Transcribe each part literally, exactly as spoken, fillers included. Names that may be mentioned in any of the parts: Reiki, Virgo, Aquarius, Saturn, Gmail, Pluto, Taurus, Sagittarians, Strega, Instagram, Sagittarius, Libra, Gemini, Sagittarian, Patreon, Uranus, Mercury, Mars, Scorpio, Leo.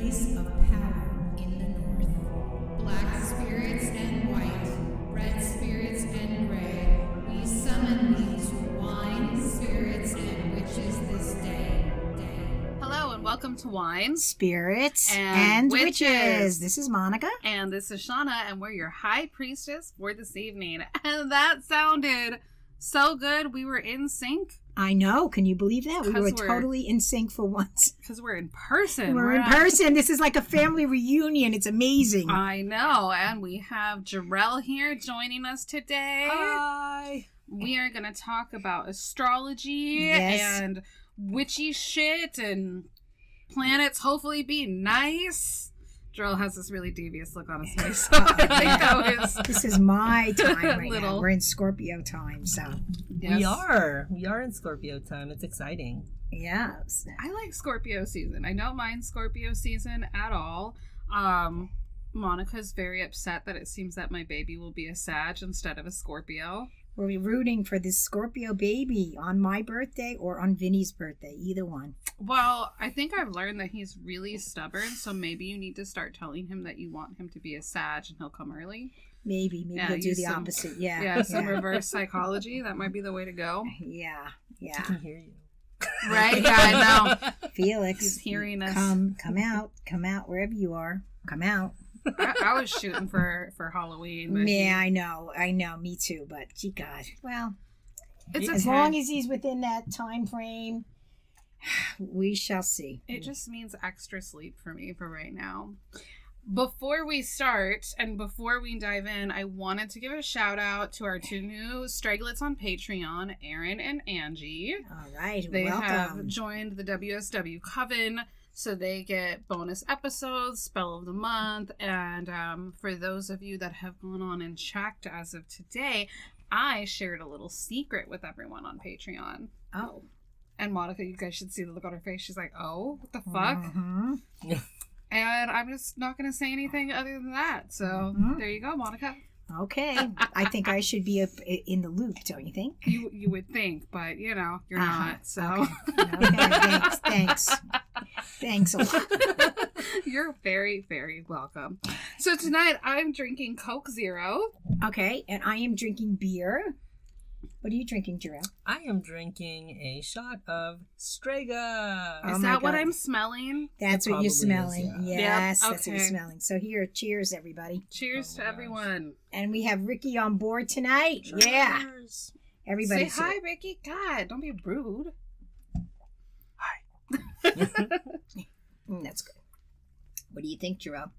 place of power in the north. Black spirits and white, red spirits and gray, we summon these wine spirits and witches this day. day. Hello and welcome to Wine, Spirits, and, and witches. witches. This is Monica. And this is Shauna, and we're your high priestess for this evening. And that sounded so good. We were in sync. I know. Can you believe that? We were totally in sync for once. Because we're in person. We're, we're in at... person. This is like a family reunion. It's amazing. I know. And we have Jarell here joining us today. Hi. We are going to talk about astrology yes. and witchy shit and planets hopefully being nice. Jarell has this really devious look on his face. So I think that was... This is my time right little. now. We're in Scorpio time, so... Yes. We are. We are in Scorpio time. It's exciting. Yes. I like Scorpio season. I don't mind Scorpio season at all. Um, Monica's very upset that it seems that my baby will be a Sag instead of a Scorpio. We'll be rooting for this Scorpio baby on my birthday or on Vinny's birthday, either one. Well, I think I've learned that he's really stubborn, so maybe you need to start telling him that you want him to be a Sag and he'll come early. Maybe. Maybe yeah, he'll do the some, opposite. Yeah. Yeah, some yeah. reverse psychology. That might be the way to go. Yeah. Yeah. I can hear you. Right? Yeah, I know. Felix. He's hearing us. Come, come out. Come out wherever you are. Come out. I, I was shooting for, for Halloween. But yeah, he... I know. I know. Me too. But, gee, God. Well, it's as okay. long as he's within that time frame, we shall see. It just means extra sleep for me for right now. Before we start and before we dive in, I wanted to give a shout out to our two new Streglets on Patreon, Aaron and Angie. All right. They welcome. have joined the W S W Coven. So they get bonus episodes, Spell of the Month, and um, for those of you that have gone on and checked as of today, I shared a little secret with everyone on Patreon. Oh. And Monica, you guys should see the look on her face. She's like, oh, what the fuck? Mm-hmm. And I'm just not going to say anything other than that. So mm-hmm. there you go, Monica. Okay. I think I should be up in the loop, don't you think? You you would think, but, you know, you're uh-huh. not, so. Okay, okay thanks, thanks. Thanks a lot. You're very, very welcome. So tonight I'm drinking Coke Zero. Okay, and I am drinking beer. What are you drinking, Jarell? I am drinking a shot of Strega. Is oh that God. what I'm smelling? That's it what you're smelling. Is, yeah. Yes, yep. that's okay. what you're smelling. So here, cheers, everybody. Cheers oh to everyone. Gosh. And we have Ricky on board tonight. Cheers. Yeah. Everybody. Say hi, it. Ricky. God, don't be rude. mm, that's good. What do you think, Jarell?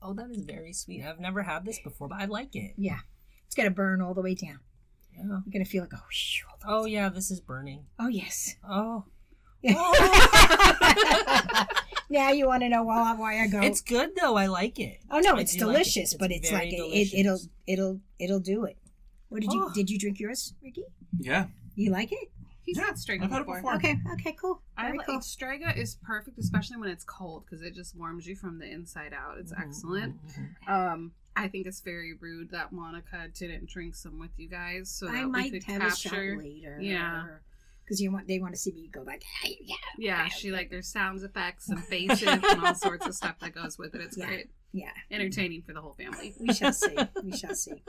Oh, that is very sweet. I've never had this before, but I like it. Yeah. It's going to burn all the way down. Yeah. You're going to feel like, oh, shh. Oh, down. yeah, this is burning. Oh, yes. Oh. oh. Now you want to know why I go. It's good, though. I like it. Oh, no, I it's delicious, like it. it's but it's like, it, it'll it'll it'll do it. What did oh. you, did you drink yours, Ricky? Yeah. You like it? He's yeah, had Strega I've had before. It before. Okay, okay, cool. Very I like cool. Strega is perfect, especially when it's cold, because it just warms you from the inside out. It's mm-hmm. excellent. Mm-hmm. Um, I think it's very rude that Monica didn't drink some with you guys, so that I we might could have capture. A shot later. Yeah, because you want they want to see me go like hey, yeah. Yeah, right, she okay. like there's sound effects and faces and all sorts of stuff that goes with it. It's yeah. great. Yeah, entertaining for the whole family. We shall see. We shall see.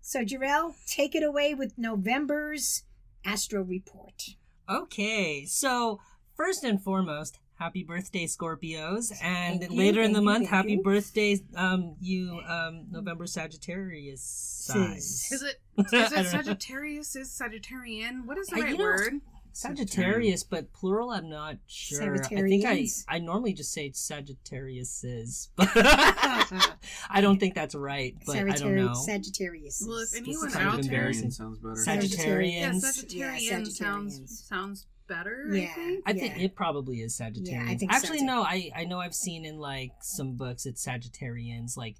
So Jarell, take it away with November's Astro Report. Okay, so first and foremost, happy birthday, Scorpios. And thank later you, in the you, month, happy you. birthday, um, you um, November Sagittarius signs. Is it, is it Sagittarius? Know. Is Sagittarian? What is the I, right word? Know, Sagittarius, but plural, I'm not sure. I think I, I normally just say Sagittariuses, but I don't think that's right, but Sagittari- I don't know. Sagittarius. Well, if anyone out there... sounds better. Sagittarians. Yeah, Sagittarian, yeah, Sagittarian sounds... sounds better, yeah, I think. I yeah. think it probably is Sagittarian. Yeah, I think Actually, so no, I, I know I've seen in like some books it's Sagittarians, like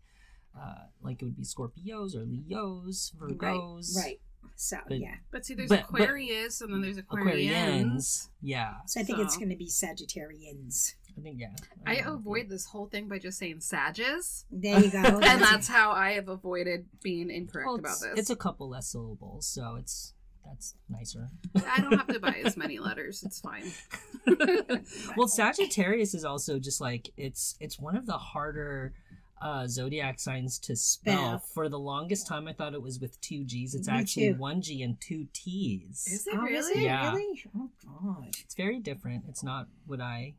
uh, like it would be Scorpios or Leos, Virgos. Right, right. So, but, yeah. But see, there's but, Aquarius but, and then there's Aquarians. Aquarians. Yeah. So I think so. It's going to be Sagittarians. I think, yeah. I, I avoid this whole thing by just saying Sages. There you go. And that's how I have avoided being incorrect well, about this. It's a couple less syllables, so it's... That's nicer. I don't have to buy as many letters. It's fine. Well, Sagittarius is also just like, it's it's one of the harder uh, zodiac signs to spell. Yeah. For the longest time, I thought it was with two G's. It's Me actually too. one G and two T's. Is it oh, really? Yeah. Really? Oh, gosh. It's very different. It's not what I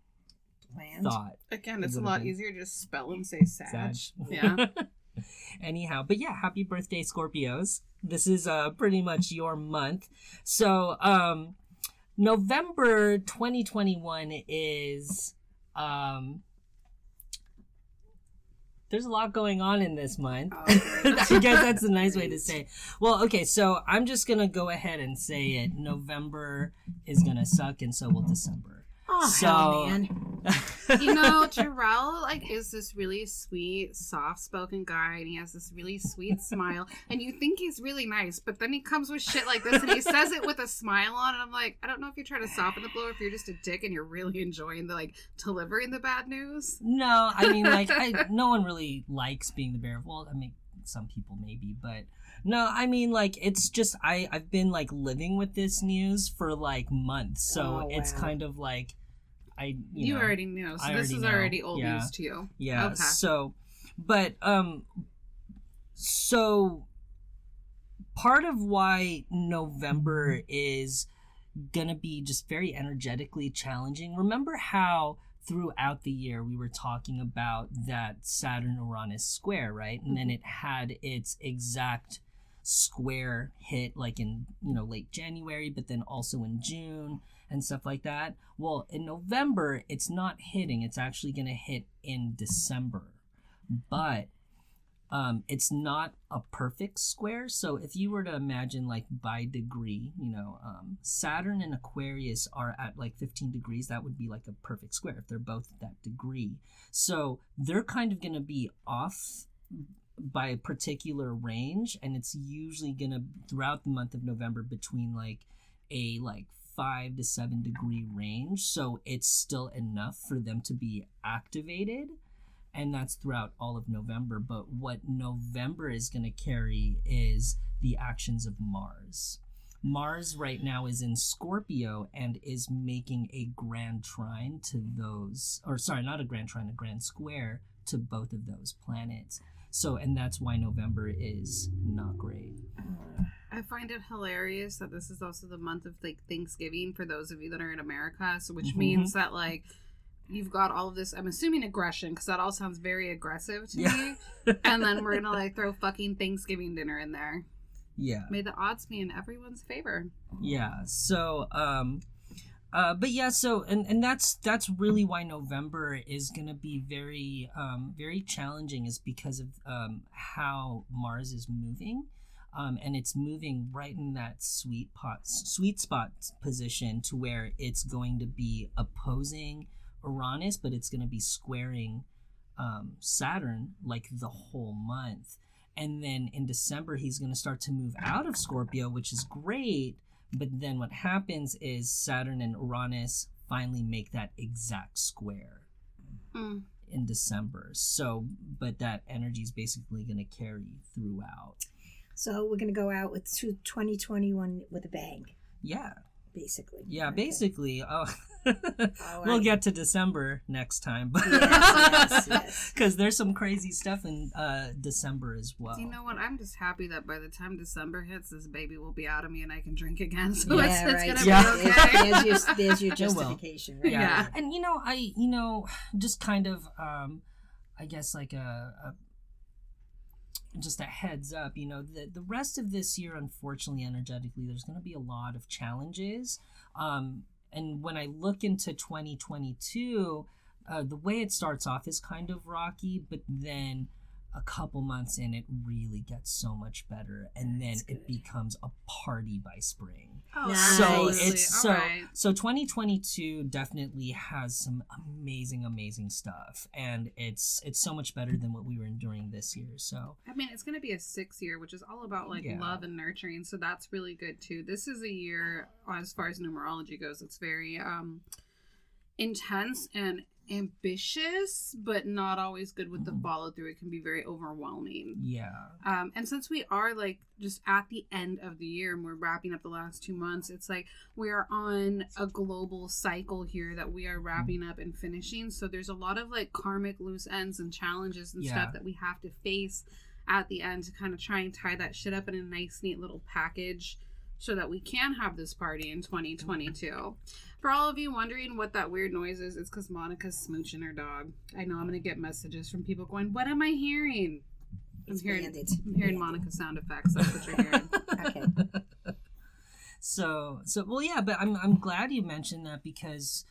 Planned. thought. Again, it's it a lot been. easier to just spell and say Sag. Sag. Yeah. Anyhow, but yeah, happy birthday, Scorpios. This is uh, pretty much your month. So um, November twenty twenty-one is... Um, there's a lot going on in this month. Oh, I guess that's a nice way to say it. Well, okay, so I'm just going to go ahead and say it. November is going to suck, and so will December. Oh, so... hell, man. You know, Jarrell, like, is this really sweet, soft-spoken guy, and he has this really sweet smile, and you think he's really nice, but then he comes with shit like this, and he says it with a smile on, and I'm like, I don't know if you're trying to soften the blow, or if you're just a dick, and you're really enjoying the, like, delivering the bad news. No, I mean, like, I, no one really likes being the bearer of, well, I mean, some people maybe, but no, I mean, like, it's just, I, I've been, like, living with this news for, like, months, so oh, it's wow. kind of, like... I you, you know, already know, so I this is know. already old yeah. news to you. Yeah. Okay. So, but um, so part of why November is gonna be just very energetically challenging. Remember how throughout the year we were talking about that Saturn Uranus square, right? And mm-hmm. then it had its exact square hit, like in you know late January, but then also in June. And stuff like that. Well, in November, it's not hitting. It's actually going to hit in December. But um, it's not a perfect square. So if you were to imagine, like, by degree, you know, um, Saturn and Aquarius are at, like, fifteen degrees. That would be, like, a perfect square if they're both at that degree. So they're kind of going to be off by a particular range. And it's usually going to, throughout the month of November, between, like, a, like, five to seven degree range, so it's still enough for them to be activated, and that's throughout all of November. But what November is going to carry is the actions of Mars. Mars right now is in Scorpio and is making a grand trine to those, or sorry, not a grand trine, a grand square to both of those planets. So, and that's why November is not great. I find it hilarious that this is also the month of, like, Thanksgiving for those of you that are in America, so which mm-hmm. means that, like, you've got all of this, I'm assuming, aggression, because that all sounds very aggressive to yeah. me, and then we're gonna, like, throw fucking Thanksgiving dinner in there. Yeah. May the odds be in everyone's favor. Yeah, so, um, uh, but yeah, so, and, and that's, that's really why November is gonna be very, um, very challenging, is because of, um, how Mars is moving. Um, and it's moving right in that sweet pot, sweet spot position to where it's going to be opposing Uranus, but it's going to be squaring um, Saturn, like, the whole month. And then in December, he's going to start to move out of Scorpio, which is great. But then what happens is Saturn and Uranus finally make that exact square mm. in December. So, but that energy is basically going to carry throughout. So we're going to go out with twenty twenty-one with a bang. Yeah. Basically. Yeah, okay. basically. Oh, oh We'll I... get to December next time. Because yes, yes, yes. there's some crazy stuff in uh, December as well. You know what? I'm just happy that by the time December hits, this baby will be out of me and I can drink again. So yeah, it's, right. it's going to yeah. be okay. There's, there's, your, there's your justification. Right? Yeah. yeah. And, you know, I, you know, just kind of, um, I guess, like a... a just a heads up, you know, the, the rest of this year, unfortunately, energetically, there's going to be a lot of challenges. Um, and when I look into twenty twenty-two, uh, the way it starts off is kind of rocky, but then a couple months in, it really gets so much better. And then it becomes a party by spring. Oh, nice. So it's so, right. so twenty twenty-two definitely has some amazing, amazing stuff. And it's, it's so much better than what we were enduring this year. So, I mean, it's going to be a six year, which is all about, like, yeah. love and nurturing. So that's really good too. This is a year, as far as numerology goes, it's very, um, intense and ambitious, but not always good with the follow through. It can be very overwhelming. Yeah. Um, and since we are like just at the end of the year and we're wrapping up the last two months, it's like we are on a global cycle here that we are wrapping up and finishing. So there's a lot of like karmic loose ends and challenges and yeah. stuff that we have to face at the end to kind of try and tie that shit up in a nice, neat little package so that we can have this party in twenty twenty-two. For all of you wondering what that weird noise is, it's because Monica's smooching her dog. I know I'm going to get messages from people going, what am I hearing? I'm hearing, I'm hearing Monica sound effects. That's what you're hearing. Okay. So, so well, yeah, but I'm I'm glad you mentioned that because,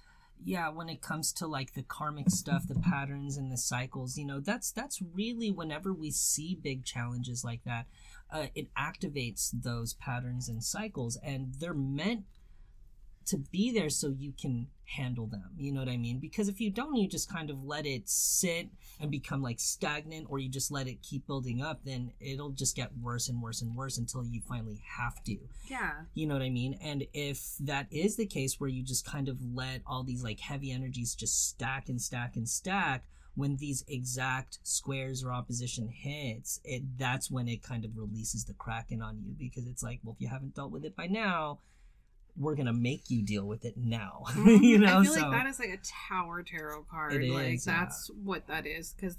yeah, when it comes to like the karmic stuff, the patterns and the cycles, you know, that's that's really whenever we see big challenges like that, uh, it activates those patterns and cycles, and they're meant to be there so you can handle them. You know what I mean? Because if you don't, you just kind of let it sit and become like stagnant, or you just let it keep building up, then it'll just get worse and worse and worse until you finally have to. Yeah. You know what I mean? And if that is the case where you just kind of let all these like heavy energies just stack and stack and stack, when these exact squares or opposition hits, it that's when it kind of releases the Kraken on you, because it's like, well, if you haven't dealt with it by now, we're going to make you deal with it now. You know, I feel so, like that is like a Tower tarot card. It like is, that's yeah. what that is, because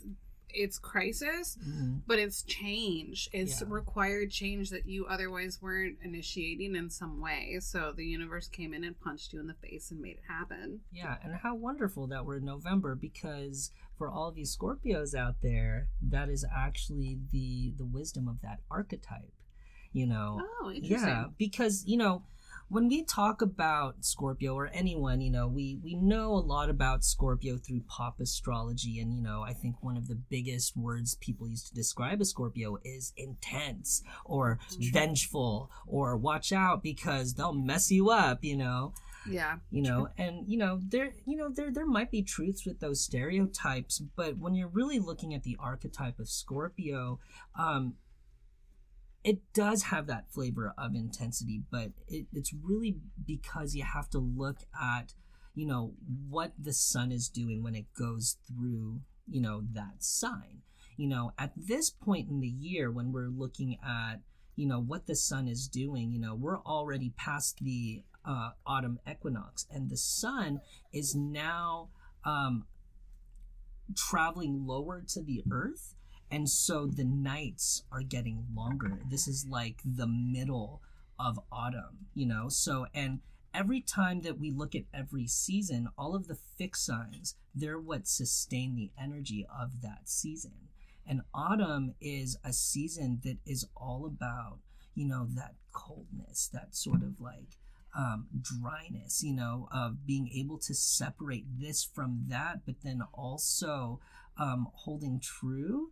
it's crisis, mm-hmm. but it's change. It's yeah. required change that you otherwise weren't initiating in some way. So the universe came in and punched you in the face and made it happen. Yeah, and how wonderful that we're in November, because for all of you Scorpios out there, that is actually the the wisdom of that archetype, you know. Oh, interesting. Yeah, because, you know, when we talk about Scorpio or anyone, you know, we, we know a lot about Scorpio through pop astrology. And, you know, I think one of the biggest words people use to describe a Scorpio is intense or vengeful or watch out because they'll mess you up, you know. Yeah. You know, and, you know, there, you know, there, there might be truths with those stereotypes, but when you're really looking at the archetype of Scorpio, um, it does have that flavor of intensity, but it, it's really because you have to look at, you know, what the sun is doing when it goes through, you know, that sign. You know, at this point in the year when we're looking at, you know, what the sun is doing, you know, we're already past the uh, autumn equinox, and the sun is now um, traveling lower to the earth. And so the nights are getting longer. This is like the middle of autumn, you know? So, and every time that we look at every season, all of the fixed signs, they're what sustain the energy of that season. And autumn is a season that is all about, you know, that coldness, that sort of like um, dryness, you know, of being able to separate this from that, but then also um, holding true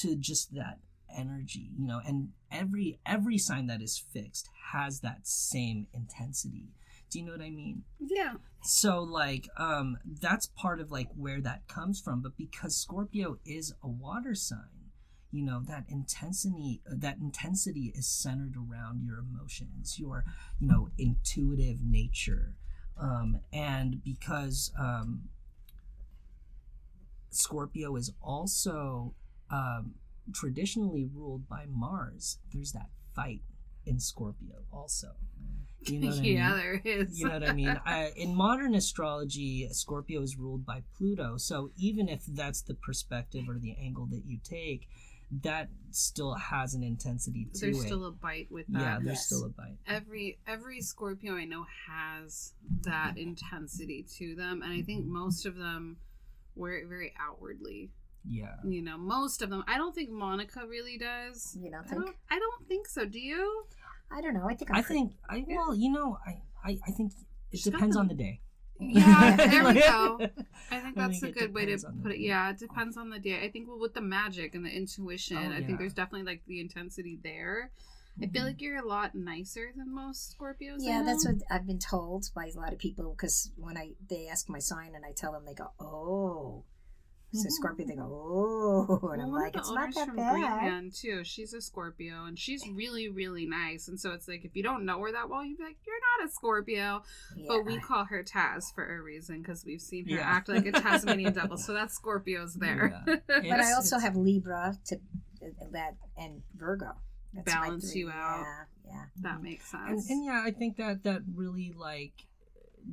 to just that energy, you know, and every every sign that is fixed has that same intensity. Do you know what I mean? Yeah. So like um that's part of like where that comes from. But because Scorpio is a water sign, you know, that intensity that intensity is centered around your emotions, your, you know, intuitive nature. Um and because um Scorpio is also Um, traditionally ruled by Mars, there's that fight in Scorpio also. You know what yeah, I mean? There is. You know what I mean? I, in modern astrology, Scorpio is ruled by Pluto. So even if that's the perspective or the angle that you take, that still has an intensity to there's it. There's still a bite with that. Yeah, there's yes. still a bite. Every every Scorpio I know has that intensity to them, and I think most of them wear it very outwardly. Yeah. You know, most of them. I don't think Monica really does. You don't think? I don't, I don't think so. Do you? I don't know. I think I'm I pretty, think, I, yeah. well, you know, I, I, I think it she depends on the day. Yeah, there we go. I think that's I a good way to put it. Day. Yeah, it depends on the day. I think well, with the magic and the intuition, oh, yeah. I think there's definitely like the intensity there. I feel like you're a lot nicer than most Scorpios. Yeah, that's what I've been told by a lot of people, because when I they ask my sign and I tell them, they go, oh. So Scorpio, they go, oh, and I'm well, like, it's not that from bad. Greenland, too. She's a Scorpio, and she's really, really nice. And so it's like, if you don't know her that well, you'd be like, you're not a Scorpio. Yeah. But we call her Taz for a reason, because we've seen her yeah. act like a Tasmanian devil. So that Scorpio's there. Yeah. Yes. But I also have Libra to that and Virgo. That's balance you out. Yeah, yeah. That makes sense. And, and yeah, I think that that really, like,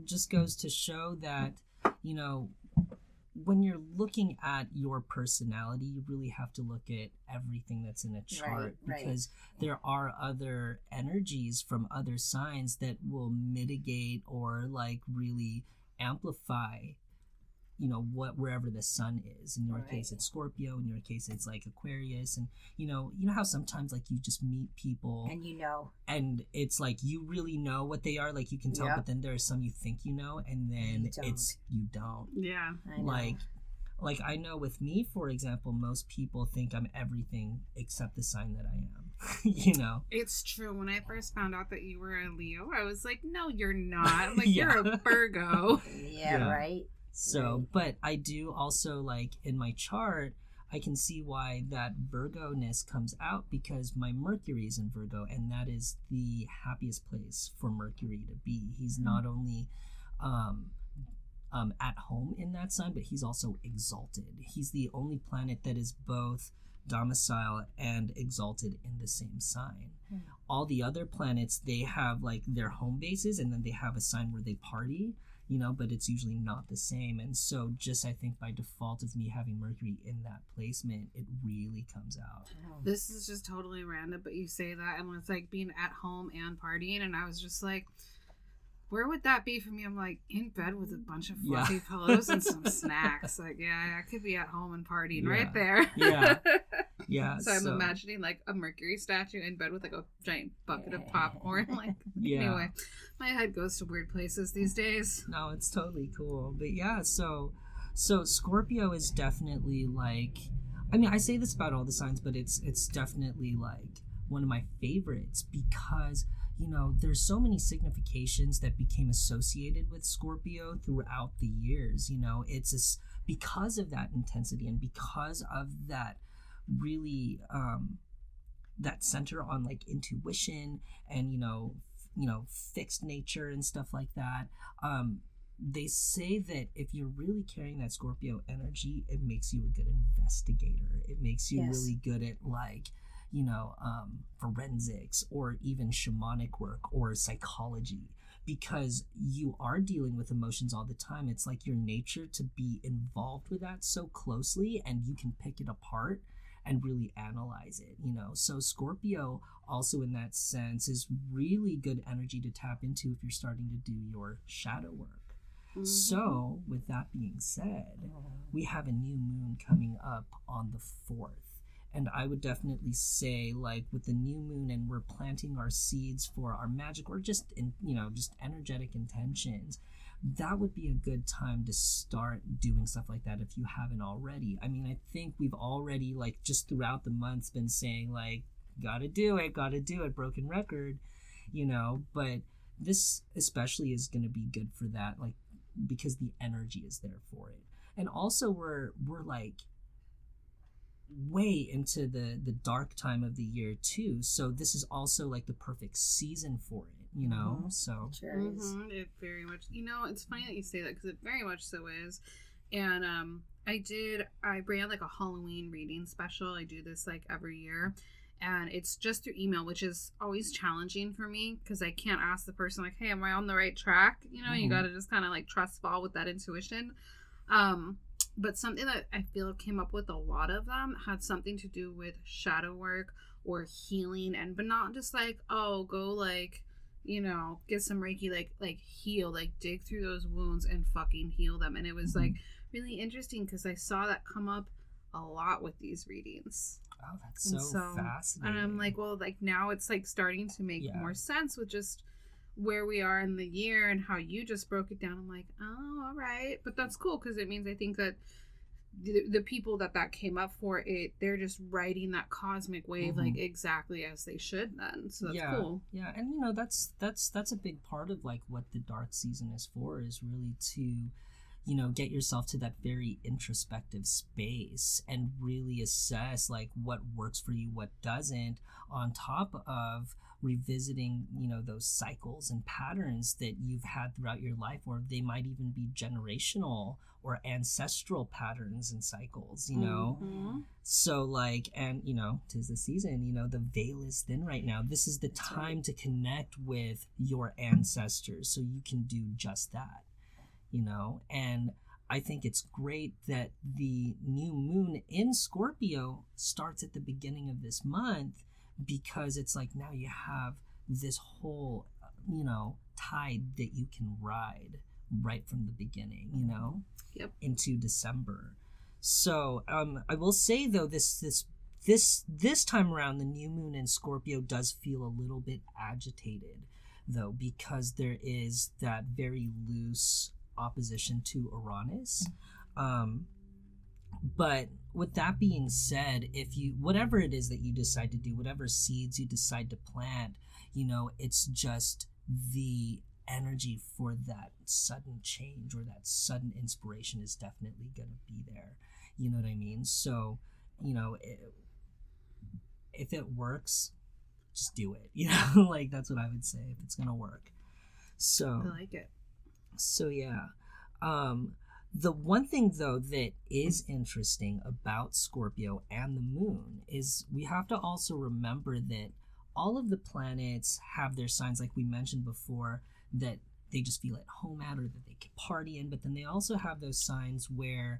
just goes to show that, you know, when you're looking at your personality, you really have to look at everything that's in a chart, right, because right. there are other energies from other signs that will mitigate or like really amplify, you know, what wherever the sun is. In your right. case, it's Scorpio. In your case, it's like Aquarius. And, you know, you know how sometimes like you just meet people and, you know, and it's like, you really know what they are. Like you can tell, yep. but then there are some you think, you know, and then you it's, you don't. Yeah. I like, like I know with me, for example, most people think I'm everything except the sign that I am. You know, it's true. When I first found out that you were a Leo, I was like, no, you're not. Like yeah. you're a Virgo. yeah, yeah. Right. So, but I do also, like, in my chart, I can see why that Virgo-ness comes out, because my Mercury is in Virgo, and that is the happiest place for Mercury to be. He's not only um, um, at home in that sign, but he's also exalted. He's the only planet that is both domicile and exalted in the same sign. Mm. All the other planets, they have, like, their home bases, and then they have a sign where they party. You know, but it's usually not the same. And so just, I think by default of me having Mercury in that placement, it really comes out. This is just totally random, but you say that and it's like being at home and partying. And I was just like, where would that be for me? I'm like, in bed with a bunch of fluffy yeah. pillows and some snacks. Like, yeah, I could be at home and partying yeah. right there. Yeah. Yeah. So I'm so. imagining like a Mercury statue in bed with like a giant bucket of popcorn. Like yeah. anyway, my head goes to weird places these days. No, it's totally cool. But yeah, so so Scorpio is definitely like, I mean, I say this about all the signs, but it's it's definitely like one of my favorites, because you know, there's so many significations that became associated with Scorpio throughout the years. You know, it's just because of that intensity and because of that really um that center on like intuition and you know f- you know fixed nature and stuff like that. Um they say that if you're really carrying that Scorpio energy, it makes you a good investigator. It makes you yes. really good at like, you know, um forensics or even shamanic work or psychology, because you are dealing with emotions all the time. It's like your nature to be involved with that so closely, and you can pick it apart and really analyze it, you know. So Scorpio also in that sense is really good energy to tap into if you're starting to do your shadow work. Mm-hmm. So with that being said, we have a new moon coming up on the fourth. And I would definitely say, like, with the new moon and we're planting our seeds for our magic or just, in, you know, just energetic intentions, that would be a good time to start doing stuff like that if you haven't already. I mean, I think we've already, like, just throughout the months been saying, like, gotta do it, gotta do it, broken record, you know. But this especially is going to be good for that, like, because the energy is there for it. And also we're, we're like, way into the, the dark time of the year, too. So this is also, like, the perfect season for it. You know, mm-hmm. so mm-hmm. it very much, you know, it's funny that you say that because it very much so is. And um, I did, I ran like a Halloween reading special. I do this like every year, and it's just through email, which is always challenging for me because I can't ask the person, like, hey, am I on the right track? You know, mm-hmm. you got to just kind of like trust fall with that intuition. Um, but something that I feel came up with a lot of them had something to do with shadow work or healing, and but not just like, oh, go like, you know, get some Reiki, like, like heal, like dig through those wounds and fucking heal them. And it was like really interesting because I saw that come up a lot with these readings. Oh, that's so, so fascinating. And I'm like, well, like now it's like starting to make yeah. more sense with just where we are in the year and how you just broke it down. I'm like, oh, all right. But that's cool because it means I think that the, the people that that came up for it, they're just riding that cosmic wave mm-hmm. like exactly as they should then. So that's yeah. cool. Yeah, and you know, that's that's that's a big part of like what the dark season is for, is really to you know, get yourself to that very introspective space and really assess like what works for you, what doesn't, on top of revisiting, you know, those cycles and patterns that you've had throughout your life, or they might even be generational or ancestral patterns and cycles, you know? Mm-hmm. So like, and you know, 'tis the season, you know, the veil is thin right now. This is the That's time right. to connect with your ancestors so you can do just that, you know? And I think it's great that the new moon in Scorpio starts at the beginning of this month, because it's like now you have this whole, you know, tide that you can ride right from the beginning, you know, yep. into December. So um, I will say though, this this this this time around, the new moon in Scorpio does feel a little bit agitated, though, because there is that very loose opposition to Uranus. Um, but with that being said, if you, whatever it is that you decide to do, whatever seeds you decide to plant, you know, it's just the energy for that sudden change or that sudden inspiration is definitely going to be there. You know what I mean? So, you know, it, if it works, just do it. You know, like that's what I would say, if it's going to work. So I like it. So, yeah. Um, the one thing, though, that is interesting about Scorpio and the moon is we have to also remember that all of the planets have their signs, like we mentioned before, that they just feel at home at or that they can party in, but then they also have those signs where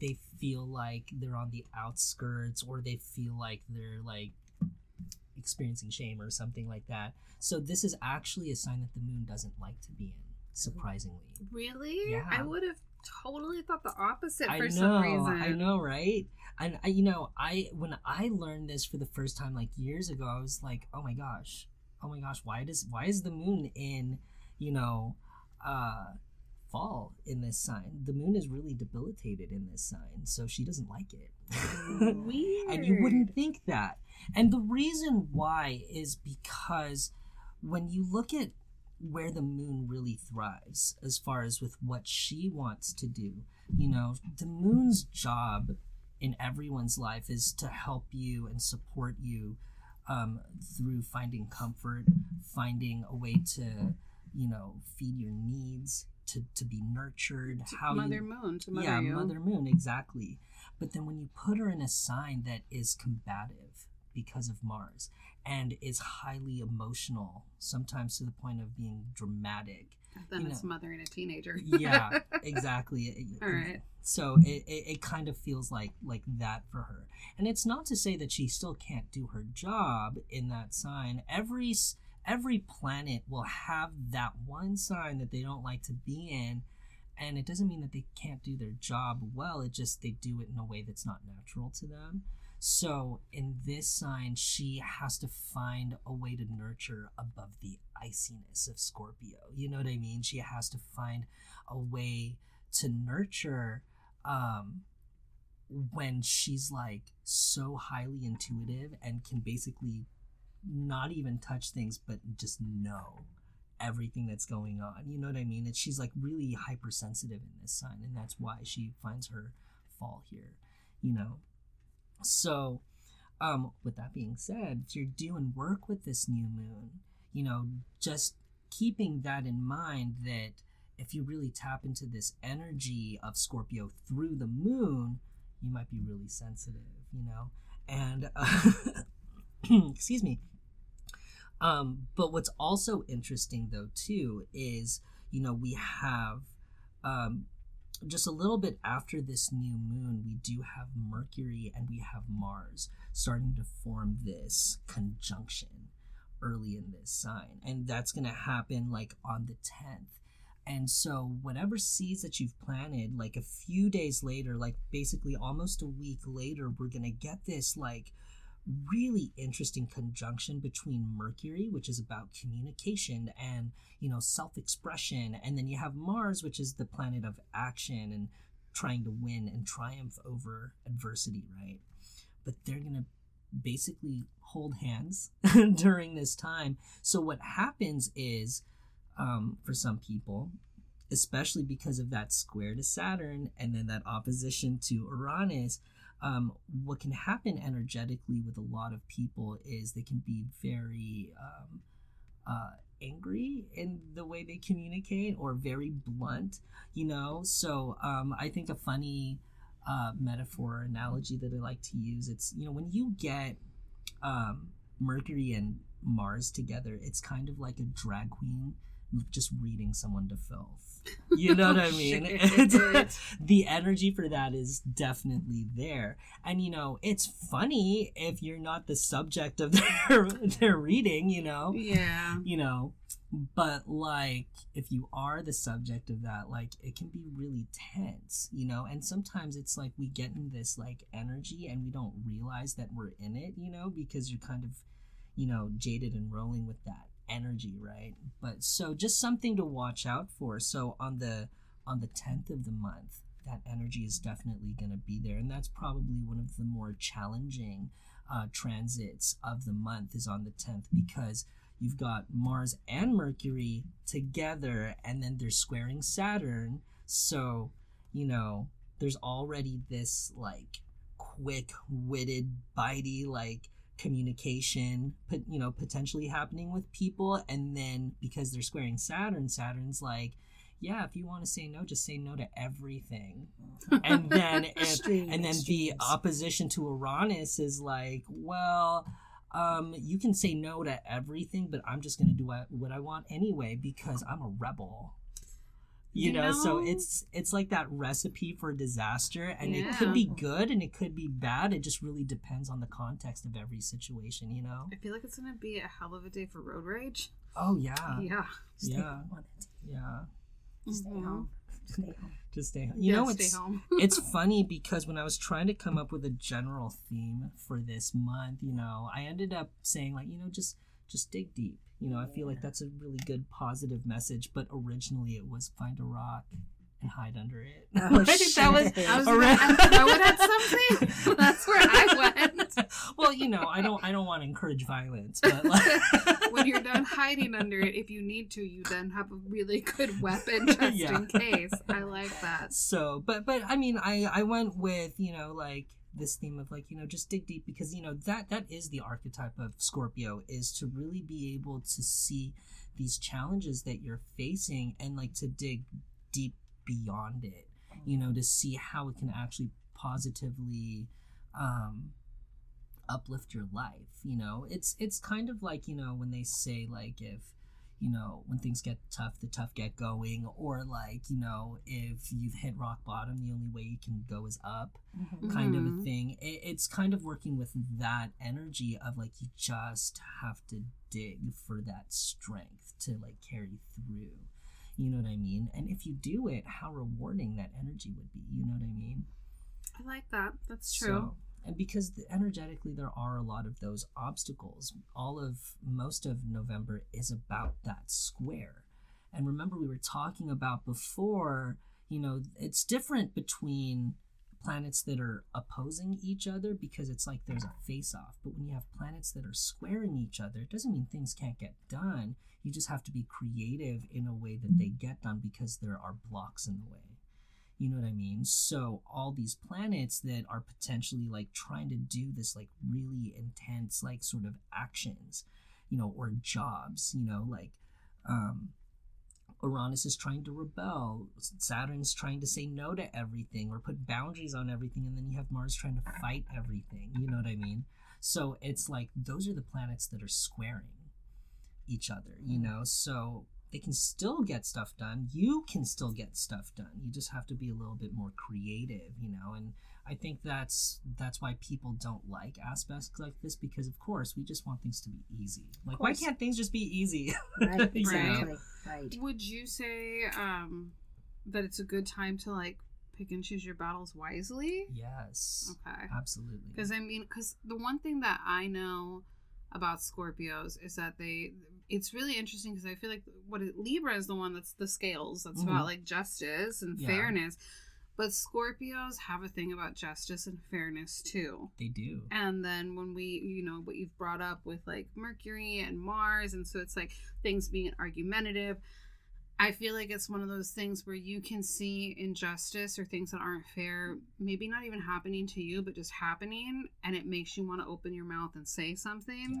they feel like they're on the outskirts or they feel like they're like experiencing shame or something like that. So this is actually a sign that the moon doesn't like to be in, surprisingly. Really? Yeah. I would have totally thought the opposite for I know, some reason. I know, right? And I, you know, I when I learned this for the first time like years ago, I was like, oh my gosh. Oh my gosh, why does why is the moon in, you know, uh, fall in this sign? The moon is really debilitated in this sign, so she doesn't like it. Weird. And you wouldn't think that. And the reason why is because when you look at where the moon really thrives, as far as with what she wants to do, you know, the moon's job in everyone's life is to help you and support you Um, through finding comfort, finding a way to, you know, feed your needs, to, to be nurtured. To how Mother you, Moon, to Mother Yeah, you. Mother Moon, exactly. But then when you put her in a sign that is combative because of Mars and is highly emotional, sometimes to the point of being dramatic. Then you it's know, mothering a teenager. Yeah, exactly. It, All right. So it, it, it kind of feels like like that for her. And it's not to say that she still can't do her job in that sign. Every every planet will have that one sign that they don't like to be in. And it doesn't mean that they can't do their job well. It just they do it in a way that's not natural to them. So in this sign, she has to find a way to nurture above the iciness of Scorpio. You know what I mean? She has to find a way to nurture um, when she's like so highly intuitive and can basically not even touch things, but just know everything that's going on. You know what I mean? And she's like really hypersensitive in this sign, and that's why she finds her fall here, you know? So, um, with that being said, if you're doing work with this new moon, you know, just keeping that in mind, that if you really tap into this energy of Scorpio through the moon, you might be really sensitive, you know, and, uh, excuse me. Um, but what's also interesting though, too, is, you know, we have, um, just a little bit after this new moon, we do have Mercury and we have Mars starting to form this conjunction early in this sign. And that's going to happen like on the tenth. And so whatever seeds that you've planted, like a few days later, like basically almost a week later, we're going to get this like really interesting conjunction between Mercury, which is about communication and, you know, self-expression, and then you have Mars, which is the planet of action and trying to win and triumph over adversity, right? But they're gonna basically hold hands during this time. So what happens is, um, for some people, especially because of that square to Saturn and then that opposition to Uranus. Um, what can happen energetically with a lot of people is they can be very um, uh, angry in the way they communicate, or very blunt, you know? So um, I think a funny uh, metaphor or analogy that I like to use, it's, you know, when you get um, Mercury and Mars together, it's kind of like a drag queen just reading someone to filth. You know what I mean? It's, the energy for that is definitely there. And, you know, it's funny if you're not the subject of their, their reading, you know? Yeah. You know? But, like, if you are the subject of that, like, it can be really tense, you know? And sometimes it's like we get in this, like, energy and we don't realize that we're in it, you know? Because you're kind of, you know, jaded and rolling with that energy, right? But so just something to watch out for. So on the on the tenth of the month, that energy is definitely going to be there, and that's probably one of the more challenging uh transits of the month, is on the tenth, because you've got Mars and Mercury together, and then they're squaring Saturn. So, you know, there's already this like quick-witted, bitey, like communication, you know, potentially happening with people. And then because they're squaring Saturn, Saturn's like, yeah, if you want to say no, just say no to everything. And then if, and then the opposition to Uranus is like, well, um, you can say no to everything, but I'm just going to do what, what I want anyway, because I'm a rebel. You, you know, know, so it's it's like that recipe for disaster, and yeah. It could be good and it could be bad. It just really depends on the context of every situation, you know? I feel like it's going to be a hell of a day for road rage. Oh, yeah. Yeah. Stay yeah. Home. Yeah. Mm-hmm. Stay home. Stay home. Just stay home. You yeah, know, it's, stay home. It's funny because when I was trying to come up with a general theme for this month, you know, I ended up saying, like, you know, just just dig deep. You know, I feel like that's a really good positive message, but originally it was find a rock and hide under it. Oh, I think that was, I was around. I would have something. That's where I went. Well, you know, I don't I don't want to encourage violence, but like when you're done hiding under it, if you need to, you then have a really good weapon just yeah. in case. I like that. So, but but I mean, I I went with, you know, like this theme of like, you know, just dig deep, because, you know, that that is the archetype of Scorpio, is to really be able to see these challenges that you're facing and like to dig deep beyond it, you know, to see how it can actually positively um uplift your life. You know, it's it's kind of like, you know, when they say like, if you know, when things get tough, the tough get going, or like, you know, if you've hit rock bottom, the only way you can go is up, mm-hmm. kind of a thing. It, it's kind of working with that energy of like, you just have to dig for that strength to like carry through, you know what I mean? And if you do it, how rewarding that energy would be, you know what I mean? I like that. That's true. So, and because the, energetically there are a lot of those obstacles. All of, most of November is about that square. And remember, we were talking about before, you know, it's different between planets that are opposing each other, because it's like there's a face-off. But when you have planets that are squaring each other, it doesn't mean things can't get done. You just have to be creative in a way that they get done, because there are blocks in the way. You know what I mean? So all these planets that are potentially like trying to do this like really intense like sort of actions, you know, or jobs, you know, like um, Uranus is trying to rebel. Saturn's trying to say no to everything or put boundaries on everything. And then you have Mars trying to fight everything. You know what I mean? So it's like those are the planets that are squaring each other, you know? So they can still get stuff done. You can still get stuff done. You just have to be a little bit more creative, you know? And I think that's that's why people don't like aspects like this, because, of course, we just want things to be easy. Like, why can't things just be easy? Right, exactly. Right. Would you say um, that it's a good time to, like, pick and choose your battles wisely? Yes. Okay. Absolutely. Because, I mean, because the one thing that I know about Scorpios is that they... It's really interesting, because I feel like what it, Libra is the one that's the scales. That's mm-hmm. about like justice and yeah. fairness. But Scorpios have a thing about justice and fairness too. They do. And then when we, you know, what you've brought up with like Mercury and Mars. And so it's like things being argumentative. I feel like it's one of those things where you can see injustice or things that aren't fair, maybe not even happening to you, but just happening, and it makes you want to open your mouth and say something.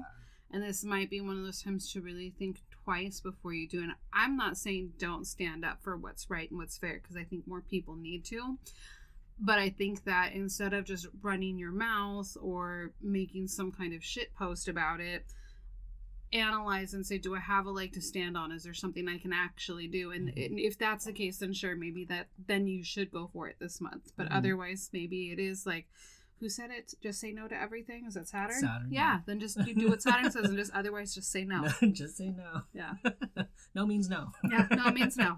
Yeah. And this might be one of those times to really think twice before you do. And I'm not saying don't stand up for what's right and what's fair, because I think more people need to. But I think that instead of just running your mouth or making some kind of shit post about it, analyze and say, do I have a leg to stand on? Is there something I can actually do? And mm-hmm. if that's the case, then sure, maybe that then you should go for it this month. But mm-hmm. otherwise, maybe it is like, who said it? Just say no to everything. Is that Saturn? Saturn yeah. yeah. Then just you do what Saturn says, and just otherwise, just say no. no just say no. Yeah. No means no. Yeah. No means no.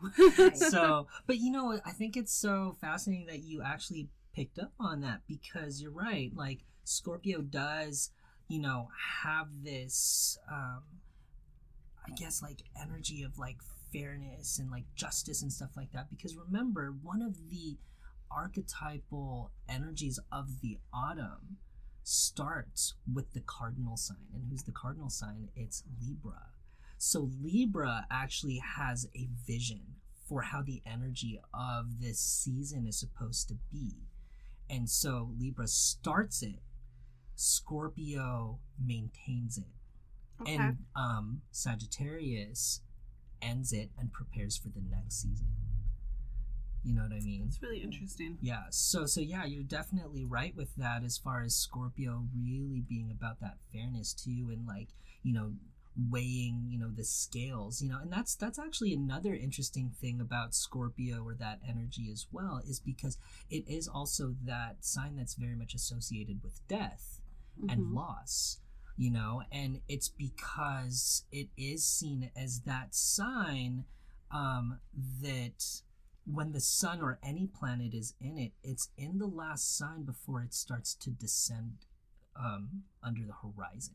So, but you know, I think it's so fascinating that you actually picked up on that, because you're right. Like Scorpio does, you know, have this, um, I guess, like energy of like fairness and like justice and stuff like that. Because remember, one of the archetypal energies of the autumn starts with the cardinal sign. And who's the cardinal sign? It's Libra. So Libra actually has a vision for how the energy of this season is supposed to be. And so Libra starts it. Scorpio maintains it, okay. and um, Sagittarius ends it and prepares for the next season. You know what I mean? It's really interesting. Yeah. So, so yeah, you're definitely right with that, as far as Scorpio really being about that fairness too, and like, you know, weighing, you know, the scales, you know, and that's that's actually another interesting thing about Scorpio, or that energy as well, is because it is also that sign that's very much associated with death. Mm-hmm. And loss, you know, and it's because it is seen as that sign um, that when the sun or any planet is in it, it's in the last sign before it starts to descend um, under the horizon,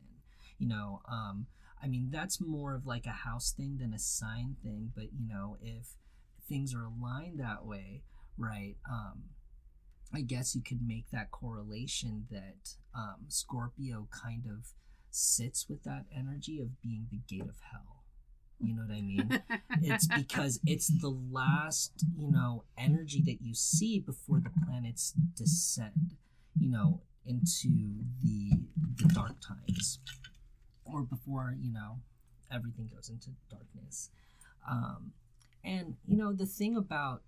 you know. Um, I mean, that's more of like a house thing than a sign thing, but you know, if things are aligned that way, right, um, I guess you could make that correlation that um, Scorpio kind of sits with that energy of being the gate of hell. You know what I mean? It's because it's the last, you know, energy that you see before the planets descend, you know, into the, the dark times, or before, you know, everything goes into darkness. Um, and, you know, the thing about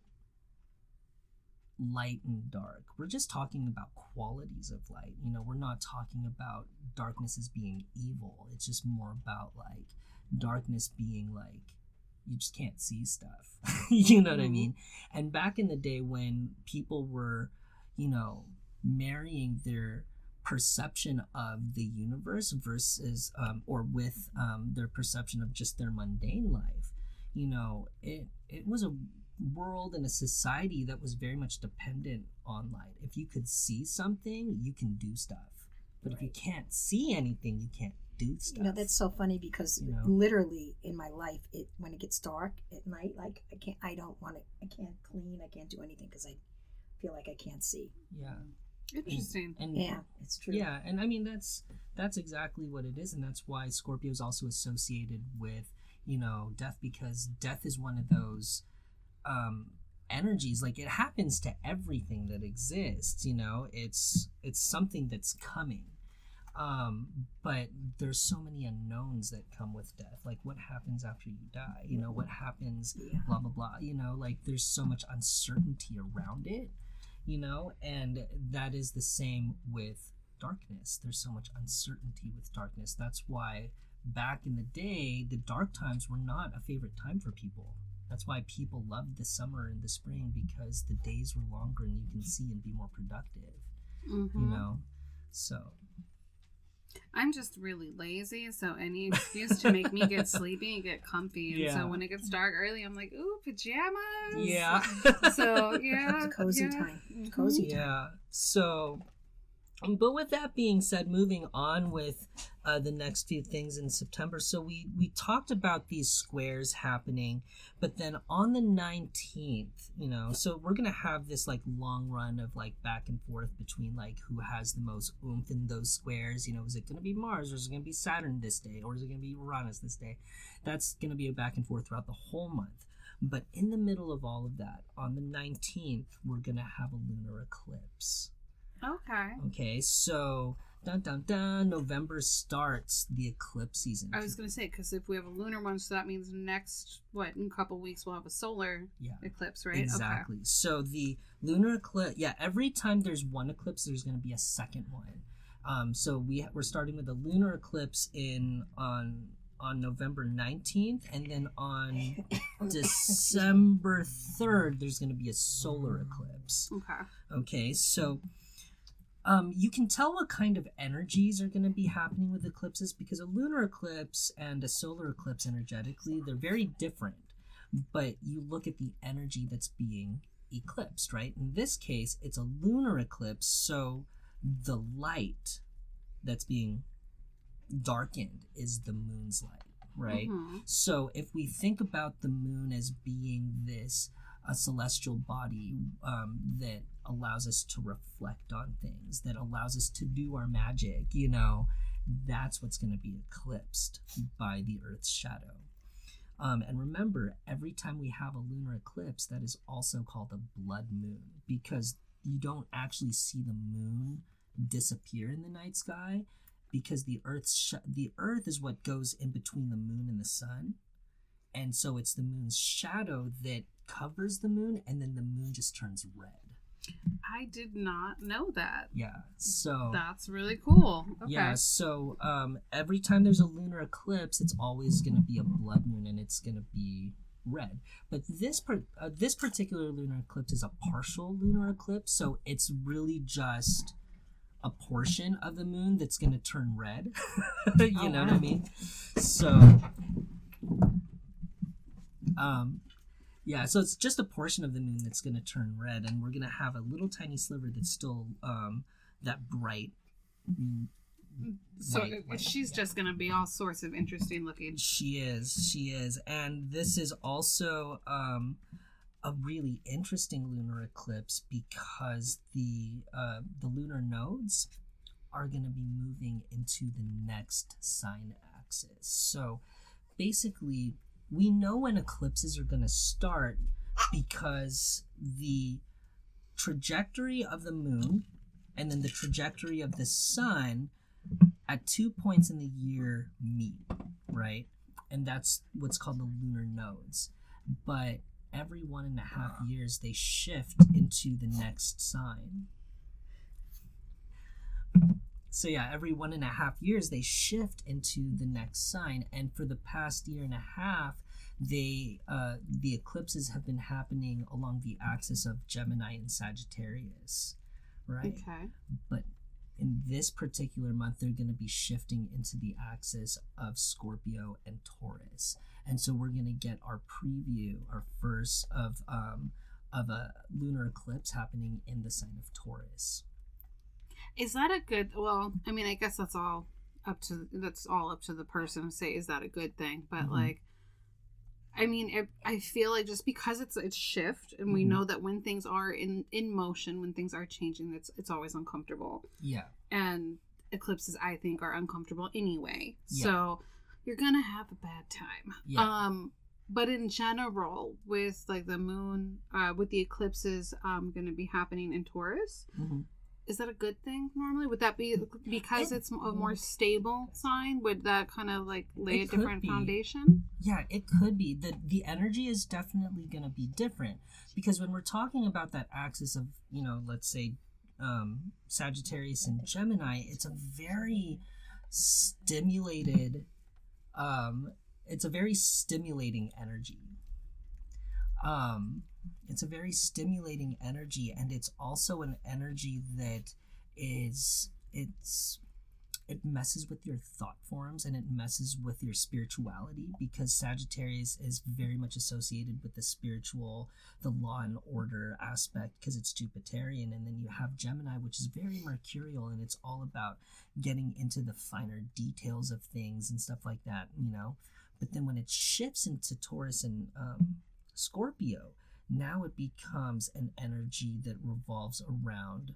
light and dark, we're just talking about qualities of light. You know, we're not talking about darkness as being evil. It's just more about like darkness being like you just can't see stuff. You know what I mean? And back in the day when people were, you know, marrying their perception of the universe versus um, or with um, their perception of just their mundane life, you know, it it was a world and a society that was very much dependent on light. If you could see something, you can do stuff. But right. If you can't see anything, you can't do stuff. You know, that's so funny, because you know? Literally in my life, it when it gets dark at night, like I can't, I don't want it, I can't clean, I can't do anything because I feel like I can't see. Yeah. Interesting. And, and, yeah, it's true. Yeah, and I mean, that's that's exactly what it is, and that's why Scorpio is also associated with, you know, death, because death is one of those um energies, like it happens to everything that exists, you know, it's it's something that's coming, um but there's so many unknowns that come with death, like what happens after you die, you know, what happens, yeah. blah blah blah, you know, like there's so much uncertainty around it, you know, and that is the same with darkness. There's so much uncertainty with darkness. That's why back in the day, the dark times were not a favorite time for people. That's why people loved the summer and the spring, because the days were longer and you can see and be more productive, mm-hmm. you know, so. I'm just really lazy, so any excuse to make me get sleepy and get comfy. And yeah. so when it gets dark early, I'm like, ooh, pajamas. Yeah. So, yeah. It's cozy yeah. time. Mm-hmm. Cozy time. Yeah. So, but with that being said, moving on with uh, the next few things in September. So we, we talked about these squares happening, but then on the nineteenth, you know, so we're going to have this like long run of like back and forth between like who has the most oomph in those squares. You know, is it going to be Mars, or is it going to be Saturn this day, or is it going to be Uranus this day? That's going to be a back and forth throughout the whole month. But in the middle of all of that, on the nineteenth, we're going to have a lunar eclipse. Okay. Okay, so dun dun dun, November starts the eclipse season. I was going to say, because if we have a lunar one, so that means next, what, in a couple weeks we'll have a solar yeah. eclipse, right? Exactly. Okay. So the lunar eclipse, yeah, every time there's one eclipse, there's going to be a second one. Um, so we, we're starting with a lunar eclipse in on on November nineteenth, and then on December third, there's going to be a solar eclipse. Okay. Okay, so... Um, you can tell what kind of energies are going to be happening with eclipses, because a lunar eclipse and a solar eclipse energetically, they're very different, but you look at the energy that's being eclipsed, right? In this case, it's a lunar eclipse, so the light that's being darkened is the moon's light, right? Mm-hmm. So if we think about the moon as being this a celestial body um, that allows us to reflect on things, that allows us to do our magic, you know, that's what's going to be eclipsed by the Earth's shadow. Um, and remember, every time we have a lunar eclipse, that is also called a blood moon, because you don't actually see the moon disappear in the night sky, because the Earth's sh- the Earth is what goes in between the moon and the sun. And so it's the moon's shadow that covers the moon, and then the moon just turns red. I did not know that. Yeah, so that's really cool. Okay. Yeah, so um, every time there's a lunar eclipse, it's always going to be a blood moon, and it's going to be red. But this per- uh, this particular lunar eclipse is a partial lunar eclipse, so it's really just a portion of the moon that's going to turn red. you oh, know wow. what I mean? So, um. Yeah, so it's just a portion of the moon that's going to turn red, and we're going to have a little tiny sliver that's still um, that bright. Mm, so white, it, white, she's yeah. just going to be all sorts of interesting looking. She is, she is. And this is also um, a really interesting lunar eclipse, because the uh, the lunar nodes are going to be moving into the next sign axis. So basically... we know when eclipses are going to start because the trajectory of the moon and then the trajectory of the sun at two points in the year meet, right? And that's what's called the lunar nodes. But every one and a half years, they shift into the next sign. So yeah, every one and a half years, they shift into the next sign. And for the past year and a half, they uh, the eclipses have been happening along the axis of Gemini and Sagittarius, right? Okay. But in this particular month, they're going to be shifting into the axis of Scorpio and Taurus. And so we're going to get our preview, our first of, um, of a lunar eclipse happening in the sign of Taurus. Is that a good, well, I mean, I guess that's all up to, that's all up to the person to say, is that a good thing? But mm-hmm. like, I mean, it, I feel like just because it's a shift and we mm-hmm. know that when things are in, in motion, when things are changing, it's, it's always uncomfortable. Yeah. And eclipses, I think, are uncomfortable anyway. Yeah. So you're going to have a bad time. Yeah. Um, but in general, with like the moon, uh, with the eclipses um, going to be happening in Taurus, mm-hmm. is that a good thing normally? Would that be because it's a more stable sign? Would that kind of like lay a different foundation? Yeah, it could be. The the energy is definitely going to be different, because when we're talking about that axis of, you know, let's say um, Sagittarius and Gemini, it's a very stimulated, um, it's a very stimulating energy. Um, it's a very stimulating energy, and it's also an energy that is, it's, it messes with your thought forms, and it messes with your spirituality, because Sagittarius is very much associated with the spiritual, the law and order aspect, because it's Jupiterian. And then you have Gemini, which is very mercurial, and it's all about getting into the finer details of things and stuff like that, you know. But then when it shifts into Taurus and um Scorpio, now it becomes an energy that revolves around